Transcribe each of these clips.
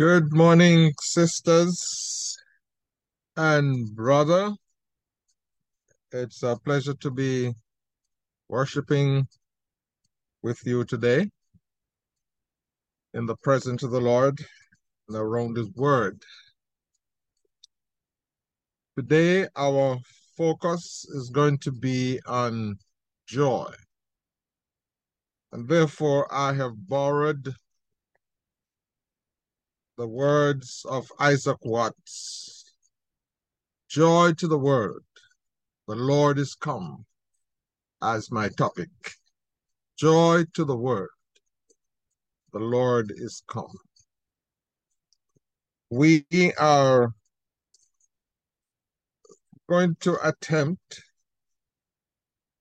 Good morning, sisters and brother. It's a pleasure to be worshiping with you today in the presence of the Lord and around His Word. Today, our focus is going to be on joy. And therefore, I have borrowed the words of Isaac Watts. Joy to the world, the Lord is come, as my topic. Joy to the world, the Lord is come. We are going to attempt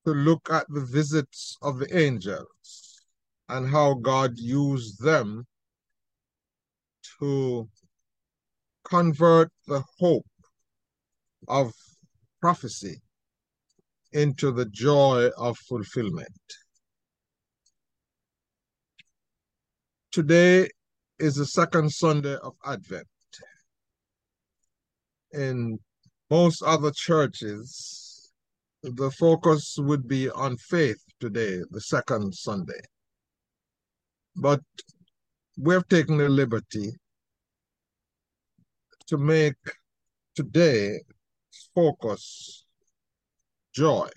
to look at the visits of the angels and how God used them to convert the hope of prophecy into the joy of fulfillment. Today is the second Sunday of Advent. In most other churches, the focus would be on faith today, the second Sunday. But we have taken the liberty to make today's focus joy.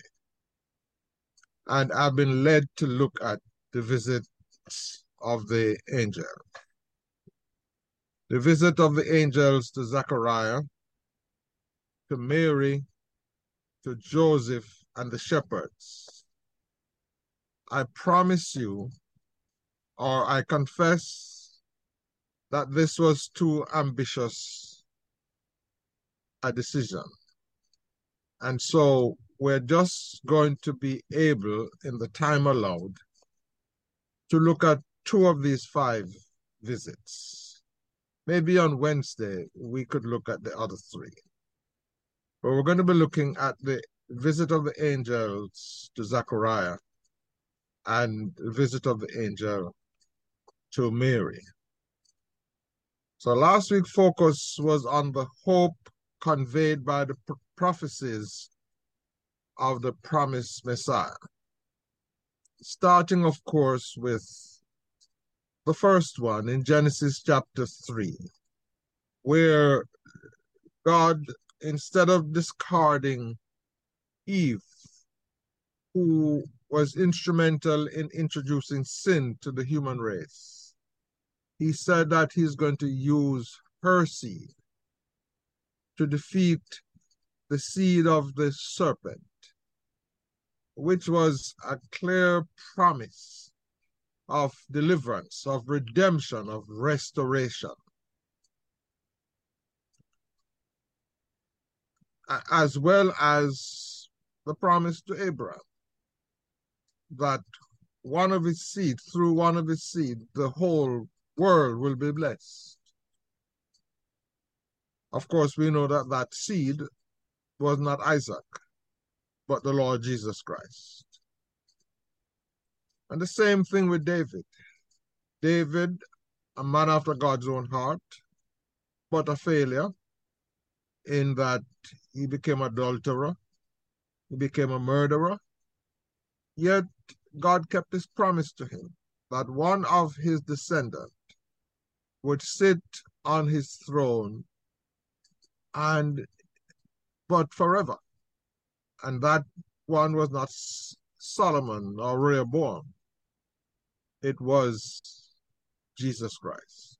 And I've been led to look at the visit of the angel. The visit of the angels to Zechariah, to Mary, to Joseph, and the shepherds. I promise you, or I confess, that this was too ambitious a decision. And so we're just going to be able, in the time allowed, to look at two of these five visits. Maybe on Wednesday, we could look at the other three. But we're going to be looking at the visit of the angels to Zechariah and the visit of the angel to Mary. So last week's focus was on the hope conveyed by the prophecies of the promised Messiah, starting, of course, with the first one in Genesis chapter 3, where God, instead of discarding Eve, who was instrumental in introducing sin to the human race, He said that He's going to use her seed to defeat the seed of the serpent, which was a clear promise of deliverance, of redemption, of restoration. As well as the promise to Abraham that through one of his seed, the whole world will be blessed. Of course, we know that that seed was not Isaac, but the Lord Jesus Christ. And the same thing with David. David, a man after God's own heart, but a failure in that he became an adulterer, he became a murderer, yet God kept His promise to him that one of his descendants would sit on His throne but forever. And that one was not Solomon or Rehoboam. It was Jesus Christ,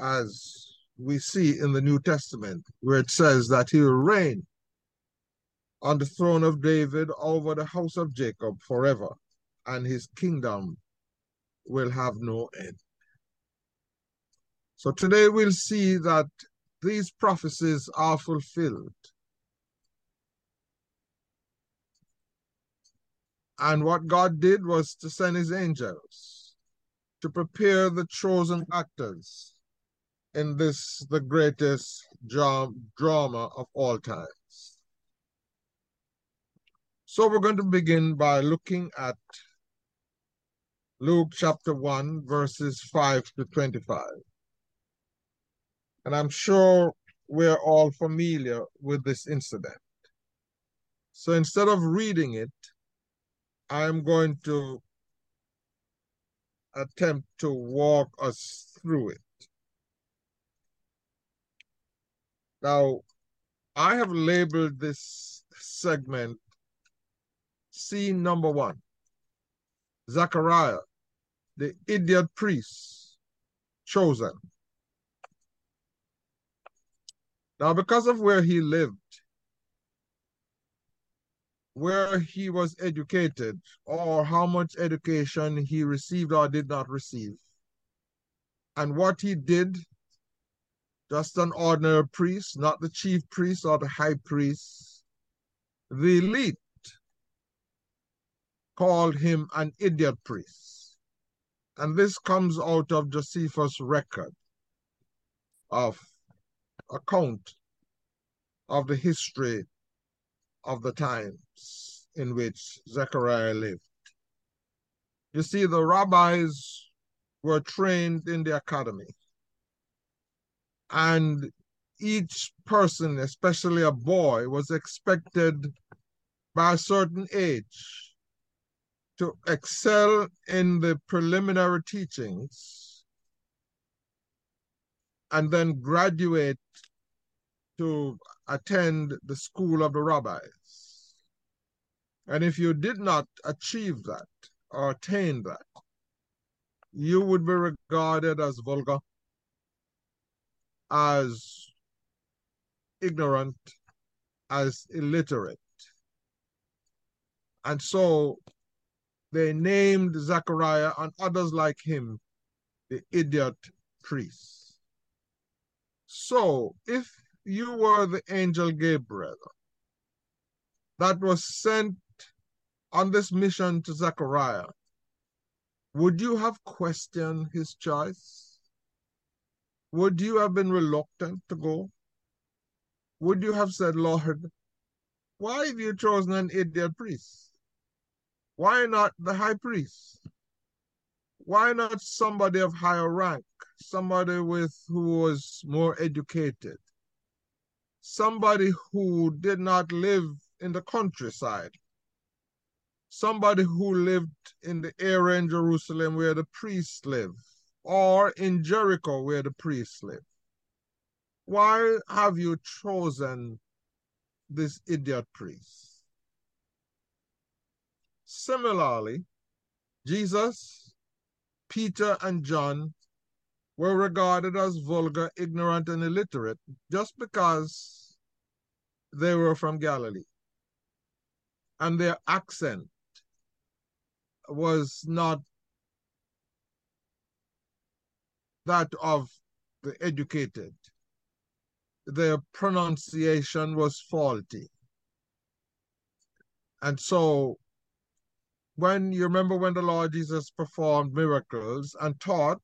as we see in the New Testament, where it says that He will reign on the throne of David over the house of Jacob forever, and His kingdom will have no end. So today we'll see that these prophecies are fulfilled. And what God did was to send His angels to prepare the chosen actors in this, the greatest drama of all times. So we're going to begin by looking at Luke chapter 1, verses 5 to 25. And I'm sure we're all familiar with this incident. So instead of reading it, I'm going to attempt to walk us through it. Now, I have labeled this segment scene number one, Zechariah, the idiot priest, chosen. Now, because of where he lived, where he was educated, or how much education he received or did not receive, and what he did, just an ordinary priest, not the chief priest or the high priest, the elite called him an idiot priest. And this comes out of Josephus' record of account of the history of the times in which Zechariah lived. You see, the rabbis were trained in the academy, and each person, especially a boy, was expected by a certain age to excel in the preliminary teachings and then graduate to attend the school of the rabbis. And if you did not achieve that or attain that, you would be regarded as vulgar, as ignorant, as illiterate. And so they named Zechariah and others like him the idiot priest. So if you were the angel Gabriel that was sent on this mission to Zechariah, would you have questioned his choice? Would you have been reluctant to go? Would you have said, Lord, why have you chosen an idiot priest? Why not the high priest? Why not somebody of higher rank, somebody who was more educated? Somebody who did not live in the countryside, somebody who lived in the area in Jerusalem where the priests live, or in Jericho where the priests live. Why have you chosen this idiot priest? Similarly, Jesus, Peter, and John were regarded as vulgar, ignorant, and illiterate just because they were from Galilee. And their accent was not that of the educated. Their pronunciation was faulty. And so when you remember when the Lord Jesus performed miracles and taught,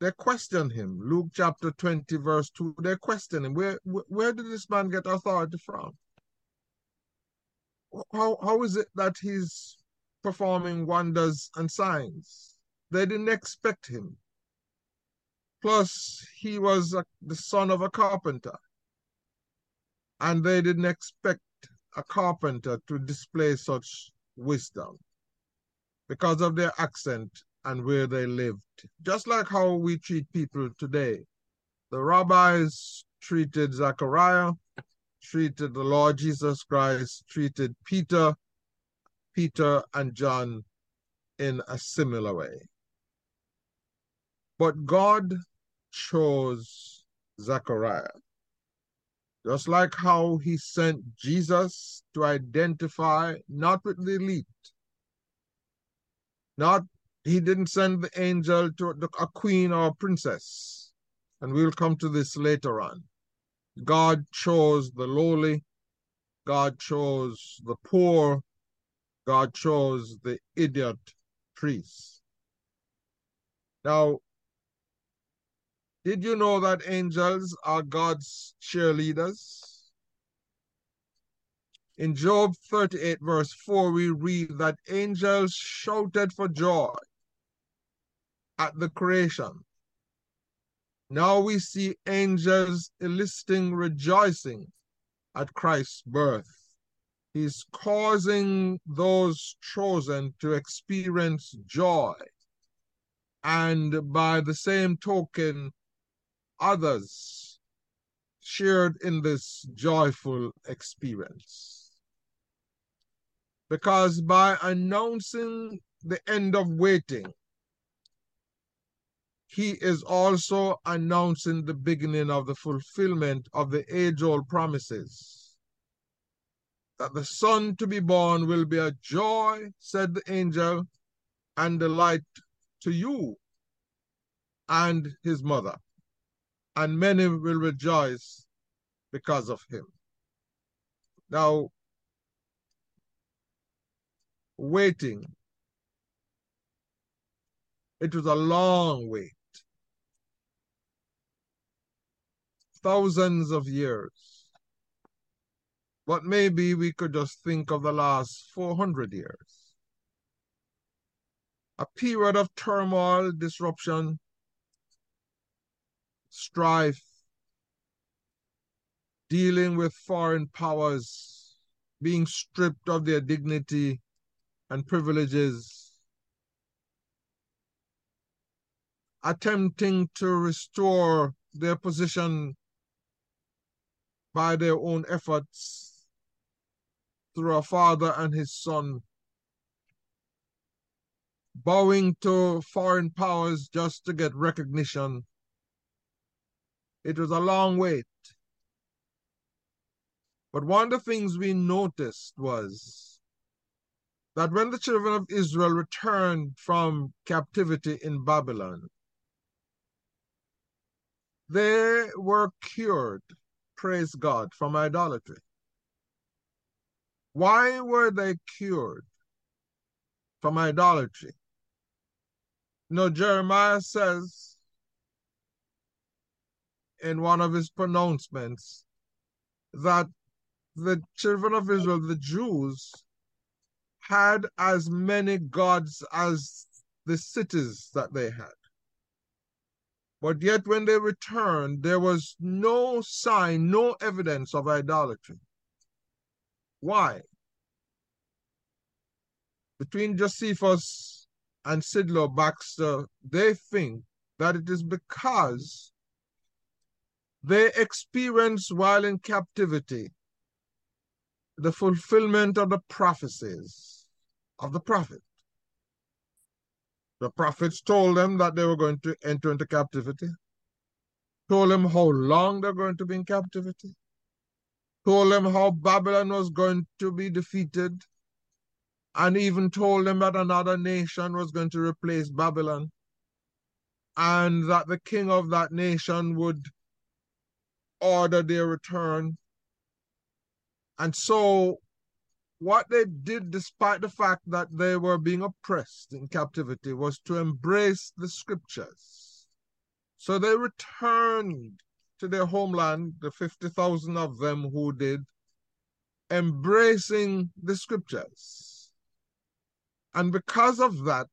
they questioned him. Luke chapter 20, verse 2, they questioned him. Where did this man get authority from? How is it that he's performing wonders and signs? They didn't expect him. Plus, he was the son of a carpenter. And they didn't expect a carpenter to display such wisdom because of their accent and where they lived. Just like how we treat people today. The rabbis treated Zechariah, treated the Lord Jesus Christ, treated Peter and John in a similar way. But God chose Zechariah. Just like how he sent Jesus to identify not with the elite, He didn't send the angel to a queen or a princess. And we'll come to this later on. God chose the lowly. God chose the poor. God chose the idiot priest. Now, did you know that angels are God's cheerleaders? In Job 38, verse 4, we read that angels shouted for joy at the creation. Now we see angels eliciting rejoicing at Christ's birth. He's causing those chosen to experience joy. And by the same token, others shared in this joyful experience. Because by announcing the end of waiting, he is also announcing the beginning of the fulfillment of the age-old promises. That the son to be born will be a joy, said the angel, and delight to you and his mother, and many will rejoice because of him. Now, waiting, it was a long wait, thousands of years, but maybe we could just think of the last 400 years. A period of turmoil, disruption, strife, dealing with foreign powers, being stripped of their dignity and privileges, attempting to restore their position by their own efforts through a father and his son, bowing to foreign powers just to get recognition. It was a long wait. But one of the things we noticed was that when the children of Israel returned from captivity in Babylon, they were cured, praise God, from idolatry. Why were they cured from idolatry? No, Jeremiah says in one of his pronouncements that the children of Israel, the Jews, had as many gods as the cities that they had. But yet when they returned, there was no sign, no evidence of idolatry. Why? Between Josephus and Sidlow Baxter, they think that it is because they experienced while in captivity the fulfillment of the prophecies of the prophet. The prophets told them that they were going to enter into captivity, told them how long they're going to be in captivity, told them how Babylon was going to be defeated, and even told them that another nation was going to replace Babylon, and that the king of that nation would order their return. And so what they did, despite the fact that they were being oppressed in captivity, was to embrace the scriptures. So they returned to their homeland, the 50,000 of them who did, embracing the scriptures. And because of that,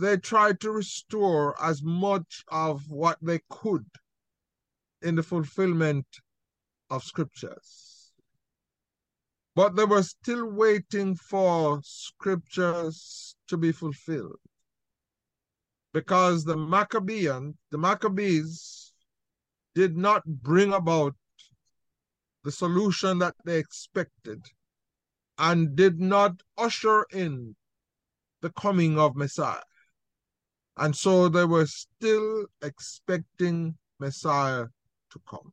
they tried to restore as much of what they could in the fulfillment of scriptures. But they were still waiting for scriptures to be fulfilled, because the Maccabees did not bring about the solution that they expected, and did not usher in the coming of Messiah. And so they were still expecting Messiah to come.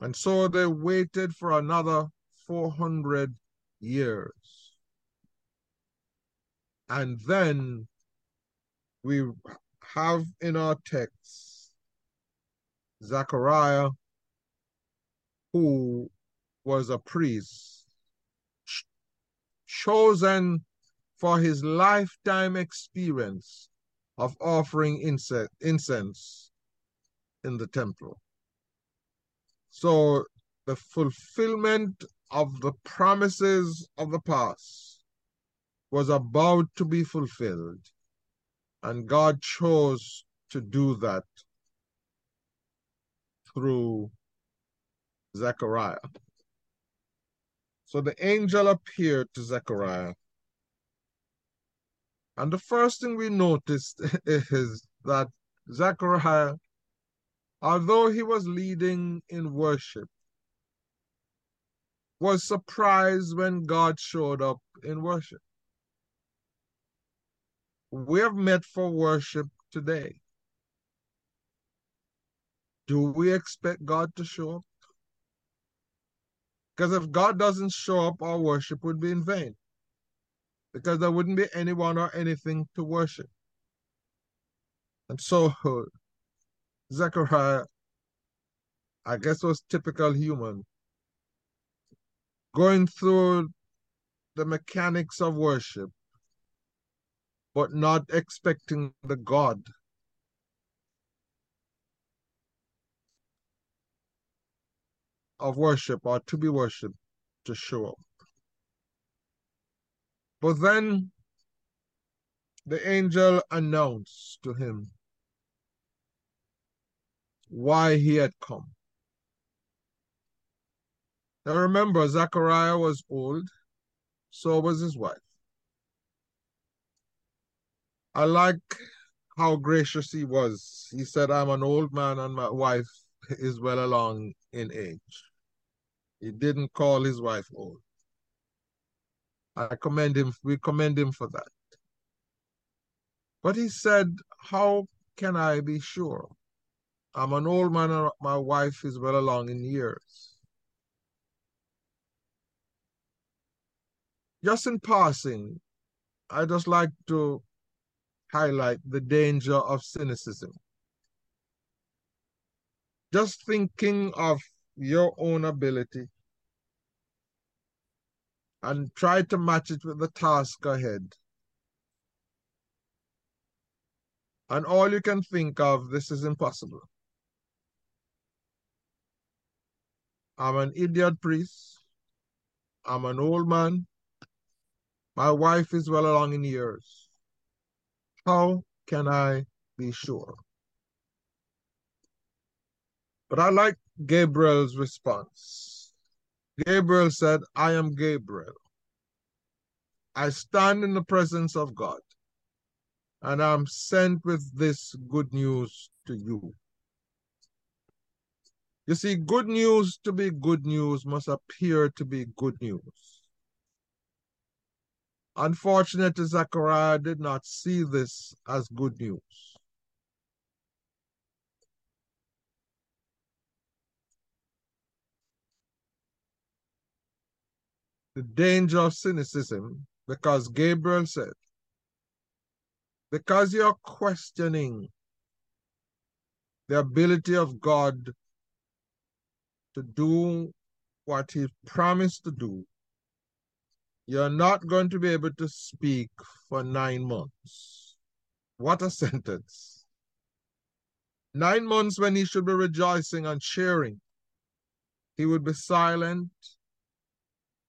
And so they waited for another 400 years. And then we have in our text Zechariah, who was a priest, chosen for his lifetime experience of offering incense in the temple. So the fulfillment of the promises of the past was about to be fulfilled, and God chose to do that through Zechariah. So the angel appeared to Zechariah. And the first thing we noticed is that Zechariah, although he was leading in worship, was surprised when God showed up in worship. We have met for worship today. Do we expect God to show up? Because if God doesn't show up, our worship would be in vain. Because there wouldn't be anyone or anything to worship. And so Zechariah, I guess, was typical human, going through the mechanics of worship, but not expecting the God. Of worship or to be worshipped to show up. But then the angel announced to him why he had come. Now remember, Zechariah was old, so was his wife. I like how gracious he was. He said, I'm an old man and my wife is well along in age. He didn't call his wife old. I commend him, we commend him for that. But he said, how can I be sure? I'm an old man and my wife is well along in years. Just in passing, I just like to highlight the danger of cynicism. Just thinking of your own ability and try to match it with the task ahead. And all you can think of, this is impossible. I'm an idiot priest. I'm an old man. My wife is well along in years. How can I be sure? But I like Gabriel's response. Gabriel said, I am Gabriel. I stand in the presence of God, and I'm sent with this good news to you. You see, good news to be good news must appear to be good news. Unfortunately, Zechariah did not see this as good news. The danger of cynicism, because Gabriel said, because you're questioning the ability of God to do what he promised to do, you're not going to be able to speak for 9 months. What a sentence. 9 months when he should be rejoicing and cheering. He would be silent.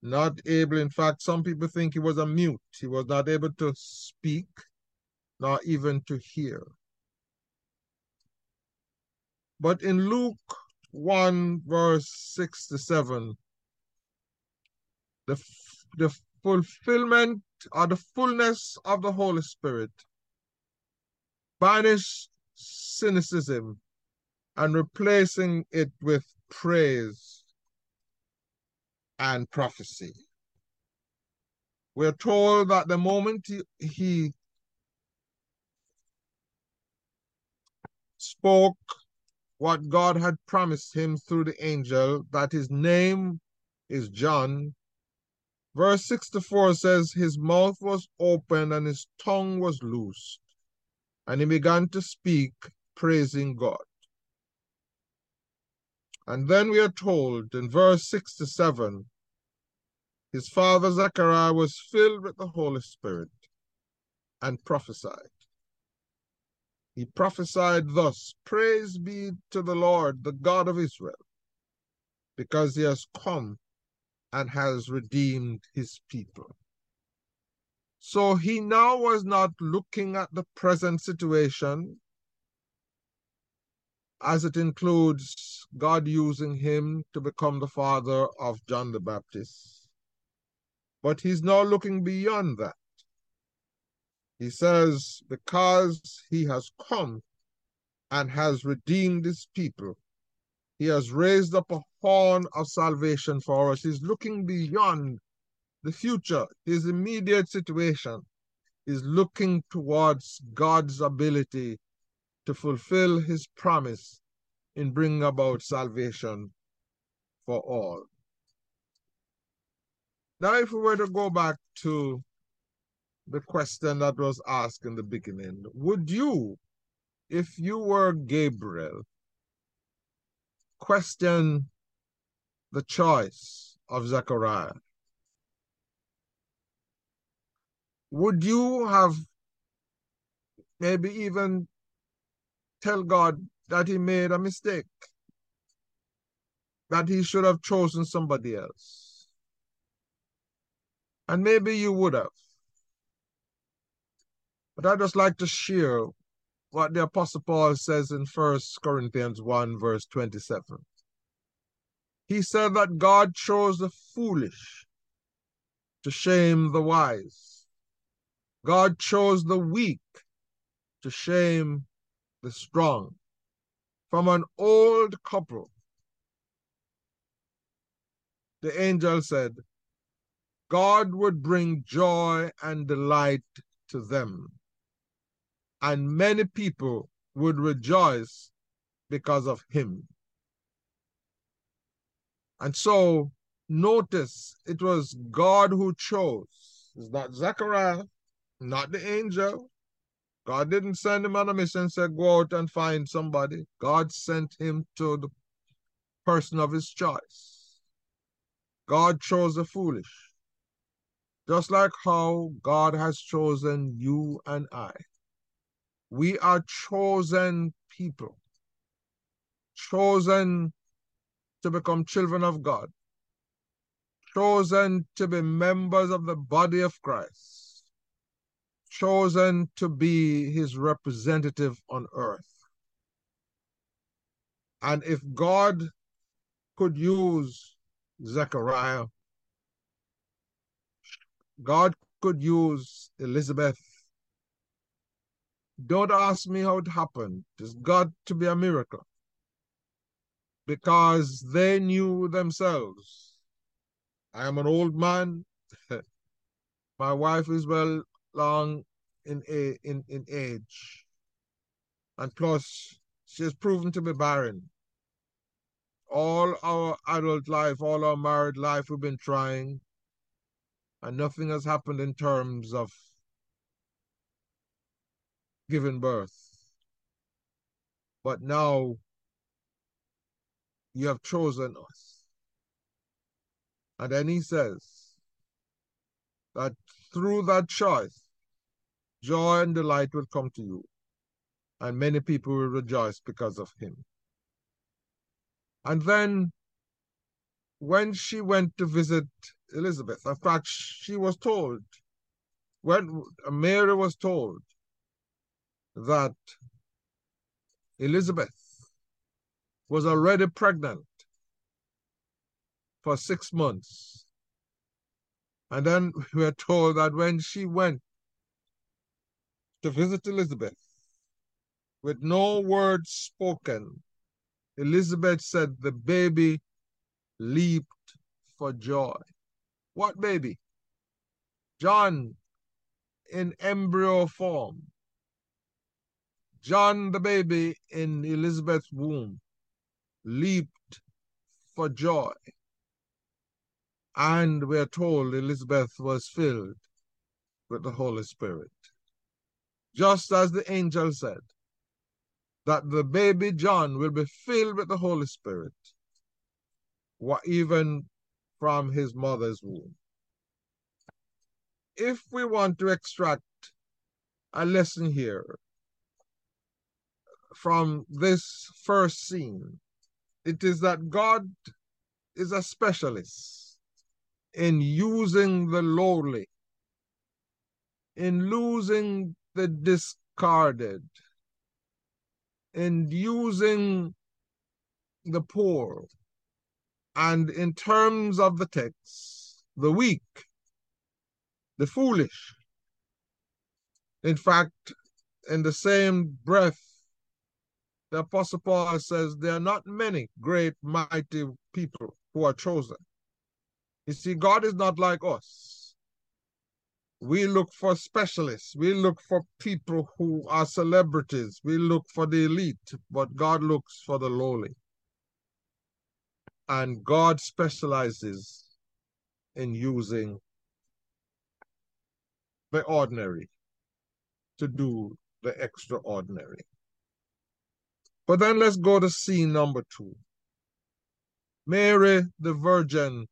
Not able, in fact, some people think he was a mute. He was not able to speak, nor even to hear. But in Luke 1, verse 6 to 7, the fulfillment or the fullness of the Holy Spirit banished cynicism and replacing it with praise and prophecy. We're told that the moment he spoke what God had promised him through the angel, that his name is John, verse 6 to 4 says, his mouth was open and his tongue was loosed, and he began to speak, praising God. And then we are told in verse 6 to 7, his father Zechariah was filled with the Holy Spirit and prophesied. He prophesied thus, praise be to the Lord, the God of Israel, because he has come and has redeemed his people. So he now was not looking at the present situation as it includes God using him to become the father of John the Baptist. But he's now looking beyond that. He says, because he has come and has redeemed his people, he has raised up a horn of salvation for us. He's looking beyond the future, his immediate situation. He's looking towards God's ability to fulfill his promise in bringing about salvation for all. Now, if we were to go back to the question that was asked in the beginning, would you, if you were Gabriel, question the choice of Zechariah? Would you have maybe even tell God that he made a mistake, that he should have chosen somebody else? And maybe you would have. But I'd just like to share what the Apostle Paul says in 1 Corinthians 1, verse 27. He said that God chose the foolish to shame the wise. God chose the weak to shame the strong. From an old couple, the angel said, God would bring joy and delight to them, and many people would rejoice because of him. And so, notice, it was God who chose. It's not Zechariah, not the angel. God didn't send him on a mission and said, go out and find somebody. God sent him to the person of his choice. God chose the foolish, just like how God has chosen you and I. We are chosen people, chosen to become children of God, chosen to be members of the body of Christ, chosen to be his representative on earth. And if God could use Zechariah, God could use Elizabeth. Don't ask me how it happened. It's got to be a miracle. Because they knew themselves. I am an old man. My wife is well long in age. And plus, she has proven to be barren. All our adult life, all our married life, we've been trying. And nothing has happened in terms of given birth. But now you have chosen us. And then he says that through that choice, joy and delight will come to you, and many people will rejoice because of him. And then when she went to visit Elizabeth, in fact, she was told, when Mary was told, that Elizabeth was already pregnant for 6 months. And then we are told that when she went to visit Elizabeth, with no word spoken, Elizabeth said the baby leaped for joy. What baby? John in embryo form. John, the baby in Elizabeth's womb, leaped for joy. And we're told Elizabeth was filled with the Holy Spirit. Just as the angel said, that the baby John will be filled with the Holy Spirit, even from his mother's womb. If we want to extract a lesson here, from this first scene, it is that God is a specialist in using the lowly, in losing the discarded, in using the poor, and in terms of the text, the weak, the foolish. In fact, in the same breath, the Apostle Paul says there are not many great, mighty people who are chosen. You see, God is not like us. We look for specialists. We look for people who are celebrities. We look for the elite, but God looks for the lowly. And God specializes in using the ordinary to do the extraordinary. But then let's go to scene number 2. Mary, the Virgin,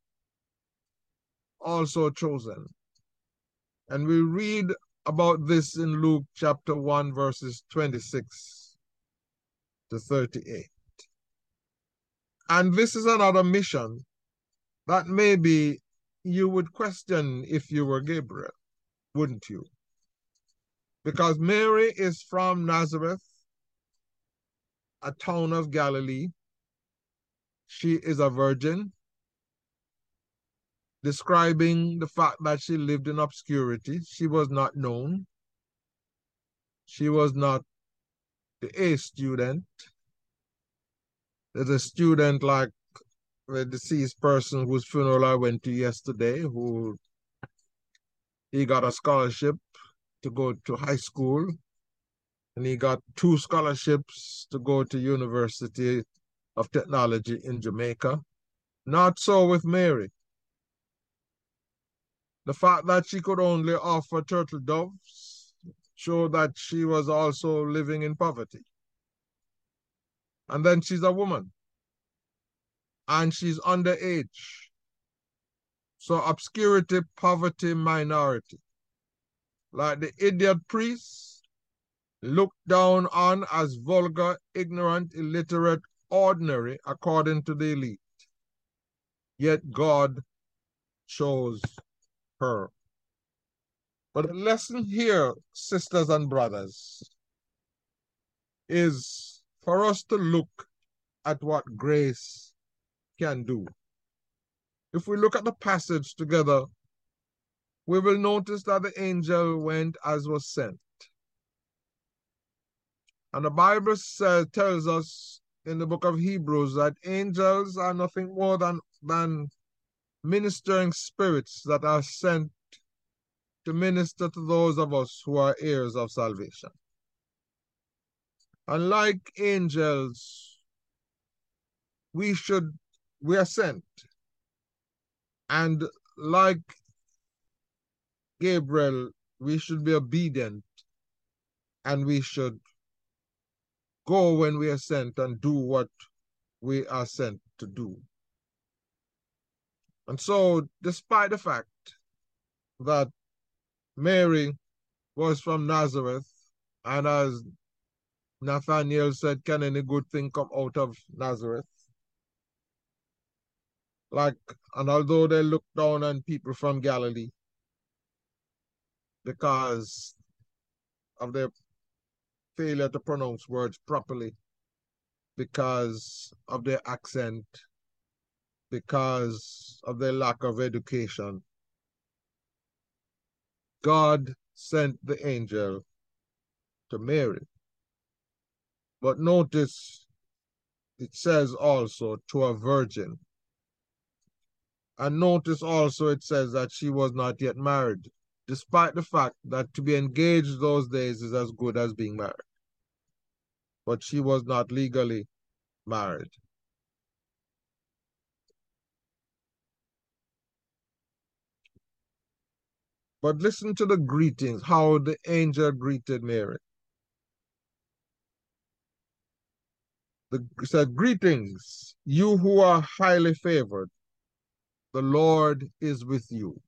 also chosen. And we read about this in Luke chapter 1, verses 26 to 38. And this is another mission that maybe you would question if you were Gabriel, wouldn't you? Because Mary is from Nazareth, a town of Galilee. She is a virgin, describing the fact that she lived in obscurity. She was not known. She was not the A student. There's a student like the deceased person whose funeral I went to yesterday, who he got a scholarship to go to high school, and he got 2 scholarships to go to University of Technology in Jamaica. Not so with Mary. The fact that she could only offer turtle doves showed that she was also living in poverty. And then she's a woman, and she's underage. So obscurity, poverty, minority. Like the idiot priests, looked down on as vulgar, ignorant, illiterate, ordinary, according to the elite. Yet God chose her. But the lesson here, sisters and brothers, is for us to look at what grace can do. If we look at the passage together, we will notice that the angel went as was sent. And the Bible tells us in the book of Hebrews that angels are nothing more than ministering spirits that are sent to minister to those of us who are heirs of salvation. And like angels, we are sent. And like Gabriel, we should be obedient, and we should go when we are sent and do what we are sent to do. And so, despite the fact that Mary was from Nazareth, and as Nathaniel said, can any good thing come out of Nazareth? And although they looked down on people from Galilee because of their failure to pronounce words properly, because of their accent, because of their lack of education, God sent the angel to Mary. But notice it says also to a virgin. And notice also it says that she was not yet married, despite the fact that to be engaged those days is as good as being married. But she was not legally married. But listen to the greetings, how the angel greeted Mary. He said, "Greetings, you who are highly favored. The Lord is with you."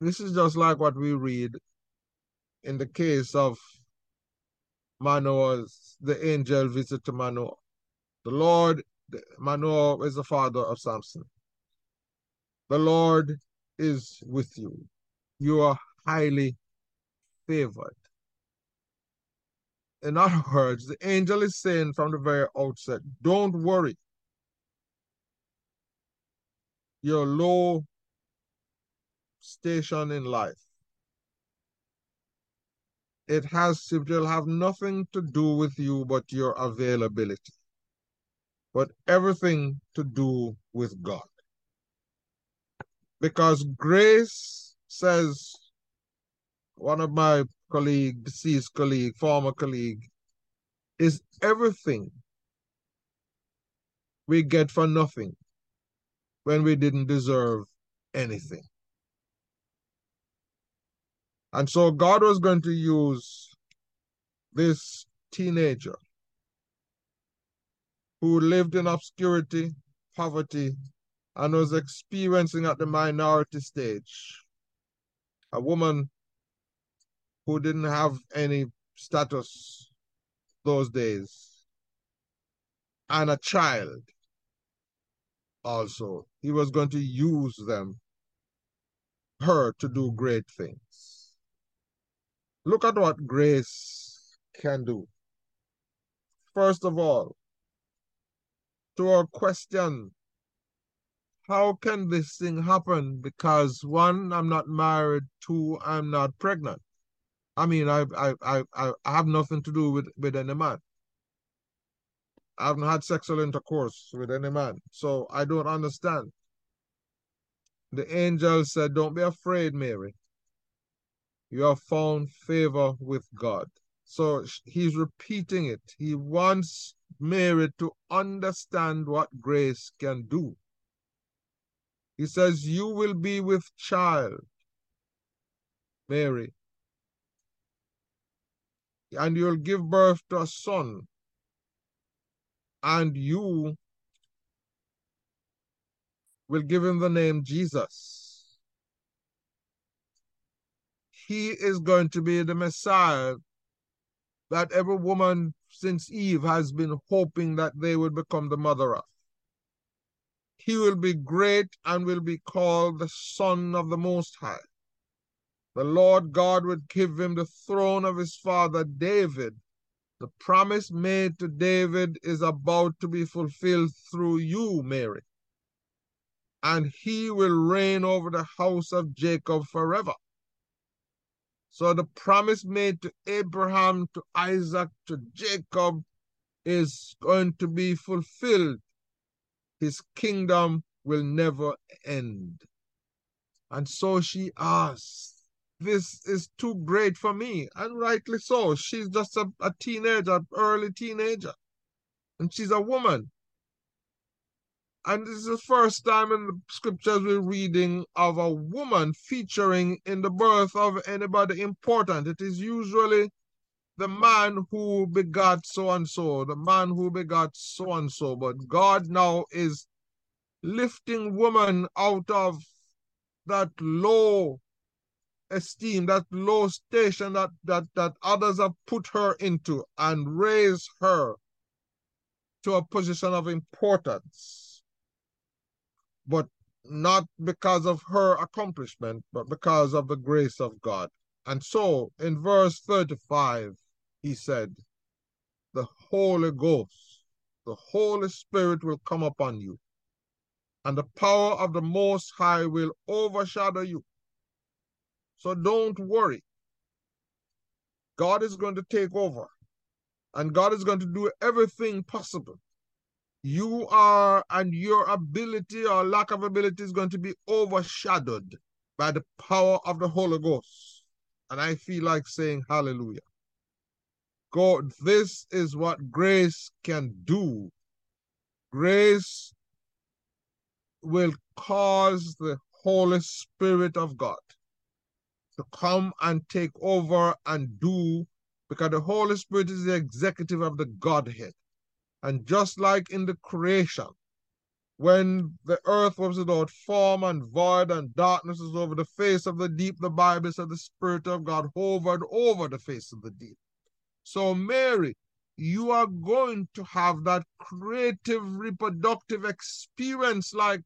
This is just like what we read in the case of Manoah's, the angel visit to Manoah. Manoah is the father of Samson. The Lord is with you. You are highly favored. In other words, the angel is saying from the very outset, don't worry. your low station in life. It will have nothing to do with you but your availability, but everything to do with God. Because grace says, one of my colleagues, deceased colleague, former colleague, is everything we get for nothing when we didn't deserve anything. And so God was going to use this teenager who lived in obscurity, poverty, and was experiencing at the minority stage, a woman who didn't have any status those days, and a child also. He was going to use her to do great things. Look at what grace can do. First of all, to our question, how can this thing happen? Because one, I'm not married. Two, I'm not pregnant. I mean, I have nothing to do with any man. I haven't had sexual intercourse with any man, so I don't understand. The angel said, don't be afraid, Mary. You have found favor with God. So he's repeating it. He wants Mary to understand what grace can do. He says, you will be with child, Mary, and you'll give birth to a son, and you will give him the name Jesus. He is going to be the Messiah that every woman since Eve has been hoping that they would become the mother of. He will be great and will be called the Son of the Most High. The Lord God would give him the throne of his father David. The promise made to David is about to be fulfilled through you, Mary. And he will reign over the house of Jacob forever. So the promise made to Abraham, to Isaac, to Jacob is going to be fulfilled. His kingdom will never end. And so she asks, this is too great for me. And rightly so. She's just a teenager, an early teenager. And she's a woman. And this is the first time in the scriptures we're reading of a woman featuring in the birth of anybody important. It is usually the man who begot so-and-so, the man who begot so-and-so. But God now is lifting woman out of that low esteem, that low station that others have put her into, and raise her to a position of importance. But not because of her accomplishment, but because of the grace of God. And so, in verse 35, he said, the Holy Ghost, the Holy Spirit will come upon you, and the power of the Most High will overshadow you. So don't worry. God is going to take over, and God is going to do everything possible. You are, and your ability or lack of ability is going to be overshadowed by the power of the Holy Ghost. And I feel like saying hallelujah. God, this is what grace can do. Grace will cause the Holy Spirit of God to come and take over and do, because the Holy Spirit is the executive of the Godhead. And just like in the creation, when the earth was without form and void and darkness was over the face of the deep, the Bible said the Spirit of God hovered over the face of the deep. So Mary, you are going to have that creative, reproductive experience like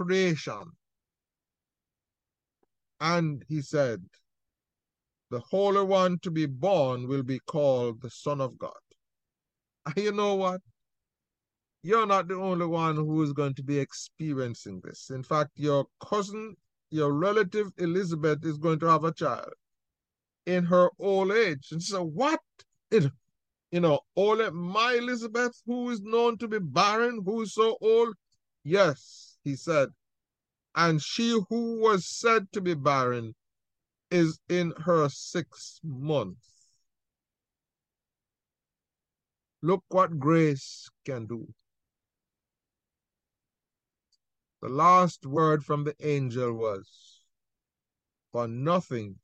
creation. And he said, the Holy One to be born will be called the Son of God. You know what? you're not the only one who is going to be experiencing this. In fact, your cousin, your relative Elizabeth is going to have a child in her old age. And so what? My Elizabeth, who is known to be barren, who is so old? Yes, he said. And she who was said to be barren is in her 6th month. Look what grace can do. The last word from the angel was, for nothing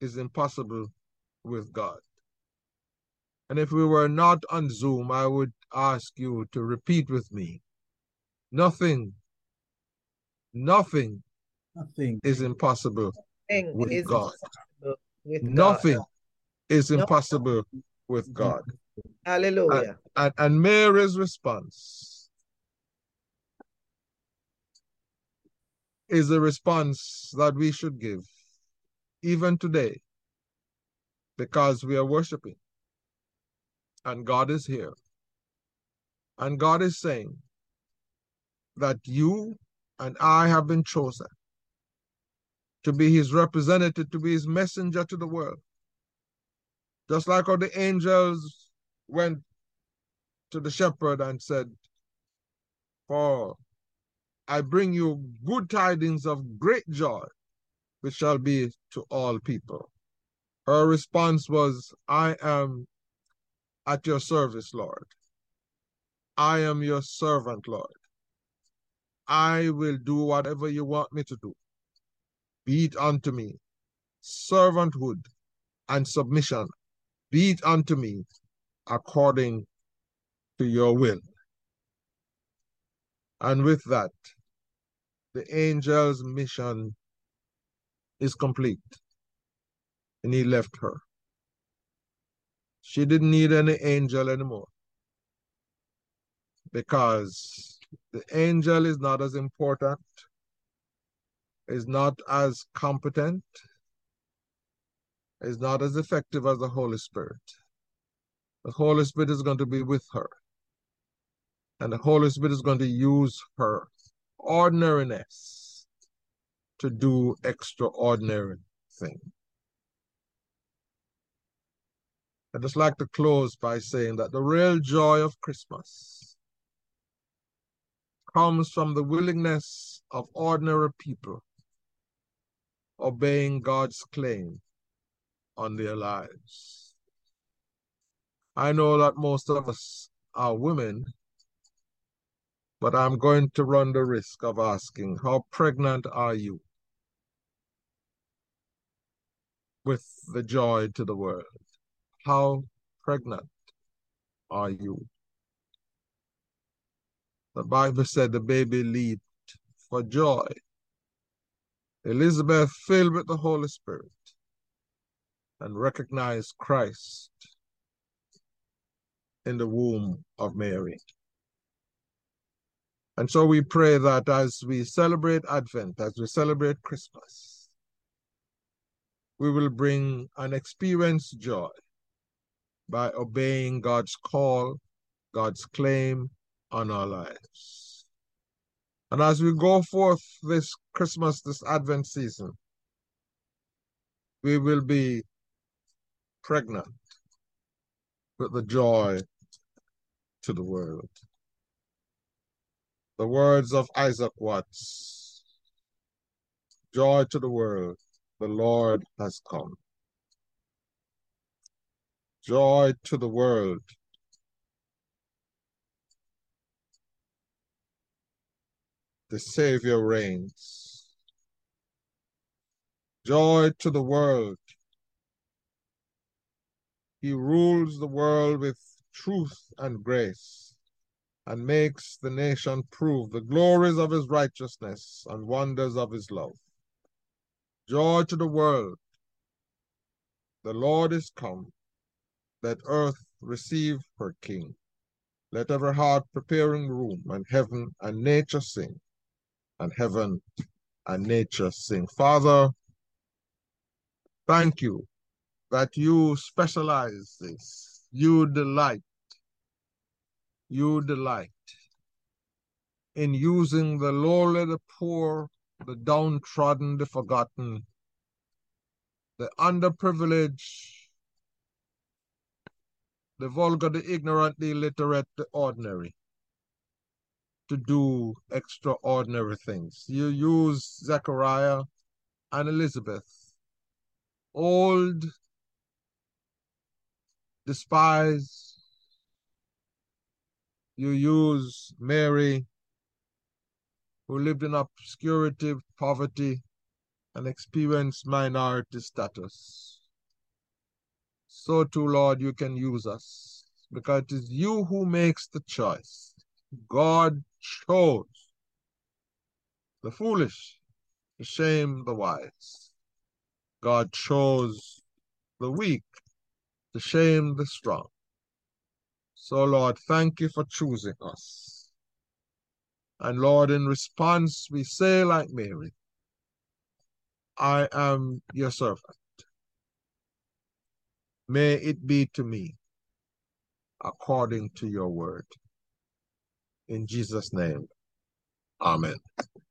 is impossible with God. And if we were not on Zoom, I would ask you to repeat with me. Nothing is impossible with God. Nothing is impossible with God. Hallelujah. And Mary's response is a response that we should give even today, because we are worshiping and God is here. And God is saying that you and I have been chosen to be his representative, to be his messenger to the world. Just like how the angels went to the shepherd and said, for I bring you good tidings of great joy, which shall be to all people. Her response was, I am at your service, Lord. I am your servant, Lord. I will do whatever you want me to do. Be it unto me, servanthood and submission. Be it unto me, according to your will. And with that, the angel's mission is complete. And he left her. She didn't need any angel anymore, because the angel is not as important, is not as competent, is not as effective as the Holy Spirit. The Holy Spirit is going to be with her, and the Holy Spirit is going to use her ordinariness to do extraordinary things. I'd just like to close by saying that the real joy of Christmas comes from the willingness of ordinary people obeying God's claim on their lives. I know that most of us are women, but I'm going to run the risk of asking, how pregnant are you with the joy to the world? How pregnant are you? The Bible said the baby leaped for joy. Elizabeth, filled with the Holy Spirit, and recognized Christ in the womb of Mary. And so we pray that as we celebrate Advent, as we celebrate Christmas, we will bring and experience joy by obeying God's call, God's claim on our lives. And as we go forth this Christmas, this Advent season, we will be pregnant with the joy to the world. The words of Isaac Watts, joy to the world, the Lord has come. Joy to the world. The Savior reigns. Joy to the world. He rules the world with truth and grace, and makes the nation prove the glories of his righteousness and wonders of his love. Joy to the world. The Lord is come. Let earth receive her King. Let every heart preparing room, and heaven and nature sing, and heaven and nature sing. Father, thank you that you specialize this. You delight you delight in using the lowly, the poor, the downtrodden, the forgotten, the underprivileged, the vulgar, the ignorant, the illiterate, the ordinary, to do extraordinary things. You use Zechariah and Elizabeth, old, despised. You use Mary, who lived in obscurity, poverty, and experienced minority status. So too, Lord, you can use us, because it is you who makes the choice. God chose the foolish to shame the wise. God chose the weak to shame the strong. So, Lord, thank you for choosing us. And Lord, in response, we say like Mary, I am your servant. May it be to me according to your word. In Jesus' name, amen.